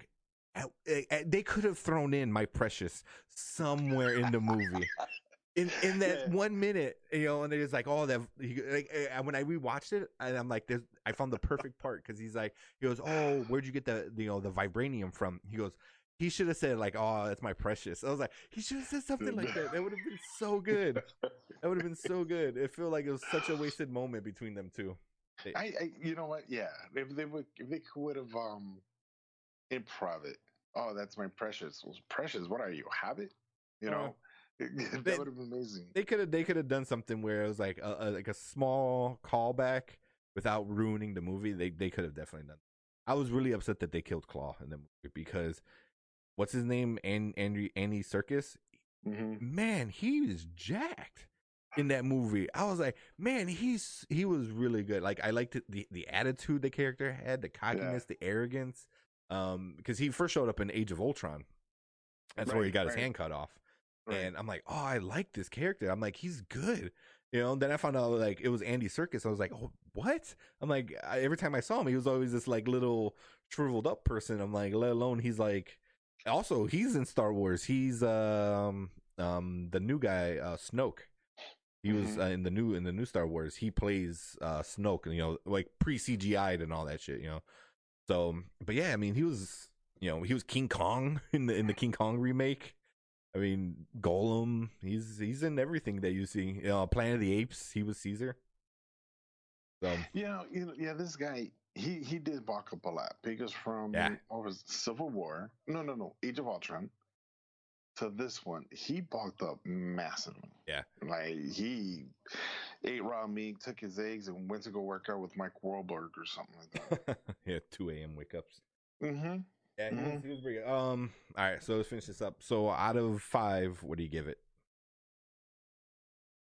I, I, I they could have thrown in my precious somewhere in the movie. In in that yeah. one minute, you know, and they're just like, oh, that. He, like, and when I rewatched it, and I'm like, there's, I found the perfect part because he's like, he goes, oh, where'd you get the, you know, the vibranium from? He goes, he should have said like, oh, that's my precious. I was like, he should have said something like that. That would have been so good. That would have been so good. It felt like it was such a wasted moment between them two. They, I, I, you know what? Yeah, if they would, if they would have um, improv it. Oh, that's my precious. Well, precious, what are you, Hobbit? You know. Uh, that they, would have been amazing. They could have they could have done something where it was like a, a like a small callback without ruining the movie. They they could have definitely done. I was really upset that they killed Claw in the movie because what's his name? And Andy Andy Serkis. Mm-hmm. Man, he was jacked in that movie. I was like, man, he's he was really good. Like, I liked the the attitude the character had, the cockiness, yeah. the arrogance. Um, because he first showed up in Age of Ultron. That's right, where he got right. his hand cut off. Right. And I'm like, oh, I like this character. I'm like, he's good. You know, and then I found out, like, it was Andy Serkis. I was like, oh, what? I'm like, I, every time I saw him, he was always this, like, little shriveled up person. I'm like, let alone he's, like, also, he's in Star Wars. He's um um the new guy, uh, Snoke. He mm-hmm. was uh, in the new in the new Star Wars. He plays uh, Snoke, and, you know, like, pre-C G I'd and all that shit, you know. So, but, yeah, I mean, he was, you know, he was King Kong in the in the King Kong remake. I mean, Gollum, he's he's in everything that you see. You know, Planet of the Apes, he was Caesar. So. You know, you know, yeah, this guy, he, he did walk up a lot because from yeah. what was Civil War, no, no, no, Age of Ultron to this one, he bulked up massively. Yeah. Like, he ate raw meat, took his eggs, and went to go work out with Mike Wahlberg or something like that. Yeah, two a.m. wake-ups. Mm-hmm. Yeah, he mm-hmm. was, he was pretty good. Um, all right, so let's finish this up. So, out of five, what do you give it?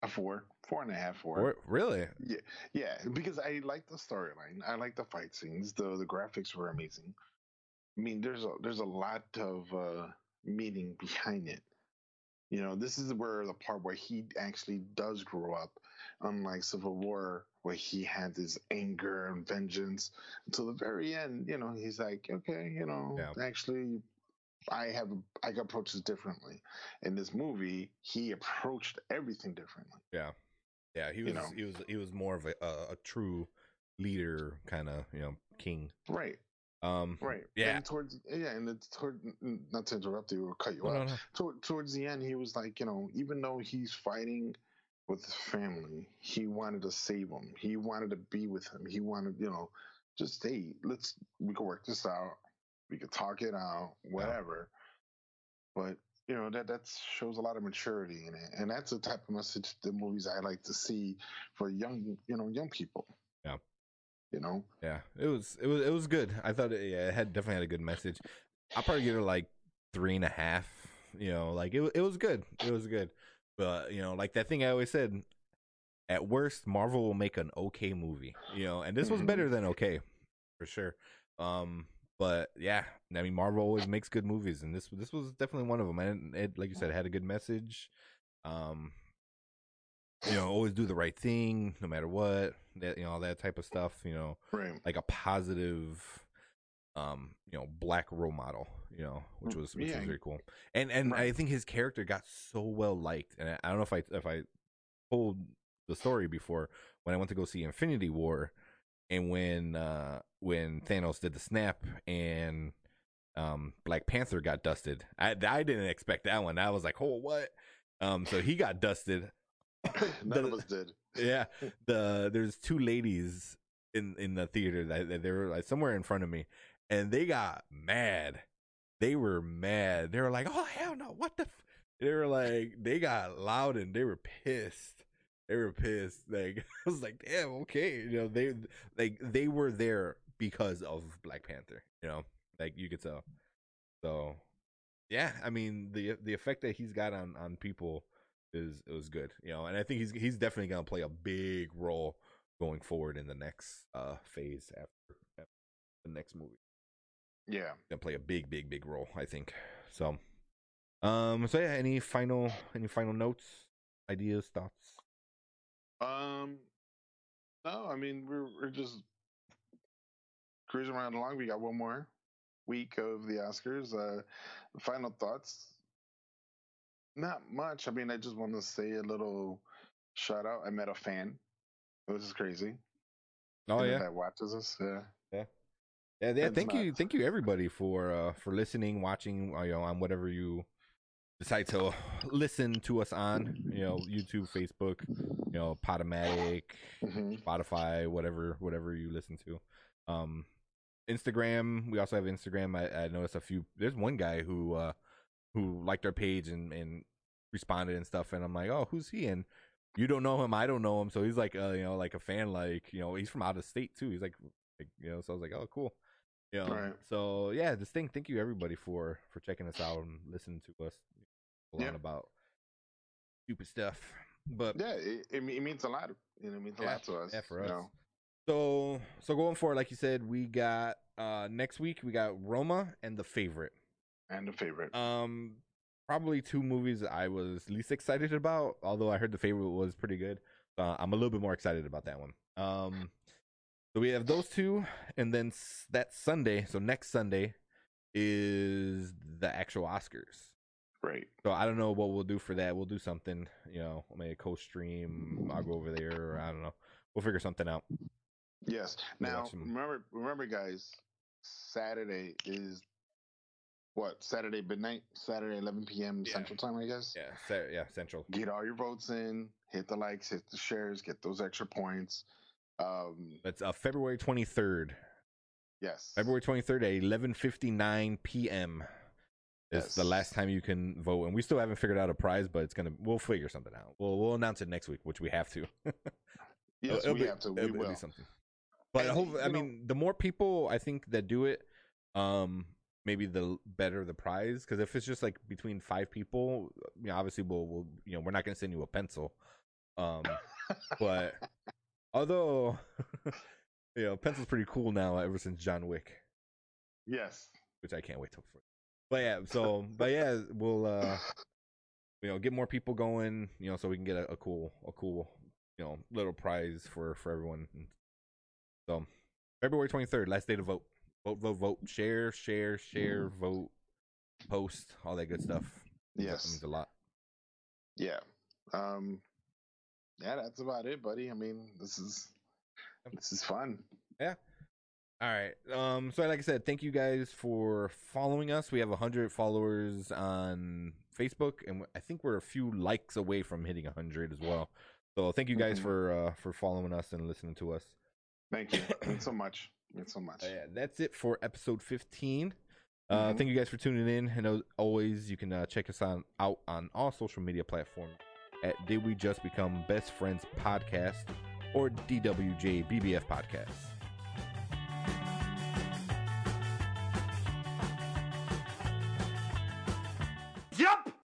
A four, four and a half, four. four really? Yeah, yeah. Because I like the storyline. I like the fight scenes. The the graphics were amazing. I mean, there's a there's a lot of uh, meaning behind it. You know, this is where the part where he actually does grow up, unlike Civil War, where he had his anger and vengeance until the very end. You know, he's like, okay, you know, yeah. actually, I have I can approach this differently. In this movie, he approached everything differently. Yeah, yeah, he was you know? he was he was more of a a, a true leader, kind of, you know, king. Right. Um, right. Yeah. And towards yeah, and it's toward not to interrupt you or cut you no, off. No, no. Toward, towards the end, he was like, you know, even though he's fighting with his family, he wanted to save him. He wanted to be with him. He wanted, you know, just, hey, let's, we could work this out. We could talk it out, whatever. Yeah. But, you know, that that shows a lot of maturity in it. And that's the type of message, the movies I like to see for young, you know, young people. Yeah. You know? Yeah. It was, it was, it was good. I thought it, yeah, it had definitely had a good message. I'll probably give it like three and a half, you know, like it, it was good. It was good. But, you know, like that thing I always said, at worst, Marvel will make an okay movie, you know, and this was better than okay, for sure. Um, but, yeah, I mean, Marvel always makes good movies, and this this was definitely one of them. And it, like you said, had a good message. Um, you know, always do the right thing, no matter what, that, you know, all that type of stuff, you know, right. like a positive, um, you know, black role model, you know, which was which yeah. was very cool. And and right. I think his character got so well liked. And I, I don't know if I if I told the story before, when I went to go see Infinity War, and when uh, when Thanos did the snap and um, Black Panther got dusted, I I didn't expect that one. I was like, oh, what? Um, so he got dusted. None the, of us did. Yeah, the there's two ladies in in the theater that, that they were like somewhere in front of me. And they got mad. They were mad. They were like, "Oh hell no! What the?" F-? They were like, they got loud and they were pissed. They were pissed. Like, I was like, "Damn, okay." You know, they like they were there because of Black Panther. You know, like you could tell. So, yeah, I mean the the effect that he's got on on people is it was good. You know, and I think he's he's definitely gonna play a big role going forward in the next uh phase after, after the next movie. Yeah, they'll play a big, big, big role, I think. So, um, so yeah. Any final, any final notes, ideas, thoughts? Um, no. I mean, we're we're just cruising around along. We got one more week of the Oscars. Uh, final thoughts? Not much. I mean, I just want to say a little shout out. I met a fan. This is crazy. Oh yeah, that watches us. Yeah. Yeah. Yeah, yeah. Thank you, thank you, everybody, for uh, for listening, watching, you know, on whatever you decide to listen to us on. You know, YouTube, Facebook, you know, Podomatic, mm-hmm. Spotify, whatever, whatever you listen to. Um, Instagram. We also have Instagram. I, I noticed a few. There's one guy who uh, who liked our page and and responded and stuff. And I'm like, oh, who's he? And you don't know him. I don't know him. So he's like, uh, you know, like a fan. Like, you know, he's from out of state too. He's like, like you know, so I was like, oh, cool. Yeah. You know, right. So yeah, this thing. Thank you, everybody, for for checking us out and listening to us learn yeah. about stupid stuff. But yeah, it, it means a lot. It means a yeah, lot to us. Yeah, for us. Know? So, so going forward, like you said, we got uh, next week we got Roma and The Favorite. And The Favorite. Um, probably two movies I was least excited about, although I heard The Favorite was pretty good. Uh, I'm a little bit more excited about that one. Um, so we have those two, and then s- that Sunday, so next Sunday, is the actual Oscars. Right. So I don't know what we'll do for that. We'll do something, you know, maybe a co-stream. I'll go over there, or I don't know. We'll figure something out. Yes. Now, remember, remember, guys, Saturday is what? Saturday midnight? Saturday, eleven p.m. Yeah. Central Time, I guess? Yeah, Saturday, yeah, Central. Get all your votes in. Hit the likes. Hit the shares. Get those extra points. Um, That's uh, February twenty-third. Yes. February twenty-third at eleven fifty-nine p.m. It's yes. the last time you can vote, and we still haven't figured out a prize, but it's gonna. We'll figure something out. We'll we'll announce it next week, which we have to. yes, it'll we be, have to. We it'll, will. It'll be something. But and, hopefully, I mean, know, the more people I think that do it, um, maybe the better the prize. Because if it's just like between five people, you know, obviously we'll, we'll you know we're not gonna send you a pencil. Um, but although, you know, pencil's pretty cool now. Ever since John Wick. Yes. Which I can't wait till. But yeah, so but yeah, we'll uh, you know get more people going, you know, so we can get a, a cool, a cool, you know, little prize for, for everyone. So February twenty-third, last day to vote, vote, vote, vote, share, share, share, vote, post, all that good stuff. Yes, that means a lot. Yeah, um, yeah, that's about it, buddy. I mean, this is this is fun. Yeah. All right. Um, so like I said, thank you guys for following us. We have one hundred followers on Facebook, and I think we're a few likes away from hitting one hundred as well. So thank you guys for uh, for following us and listening to us. Thank you. Thanks so much. Thanks so much. Uh, yeah, that's it for episode fifteen. Uh, mm-hmm. Thank you guys for tuning in. And as always, you can uh, check us on, out on all social media platforms at Did We Just Become Best Friends Podcast or D W J B B F Podcast.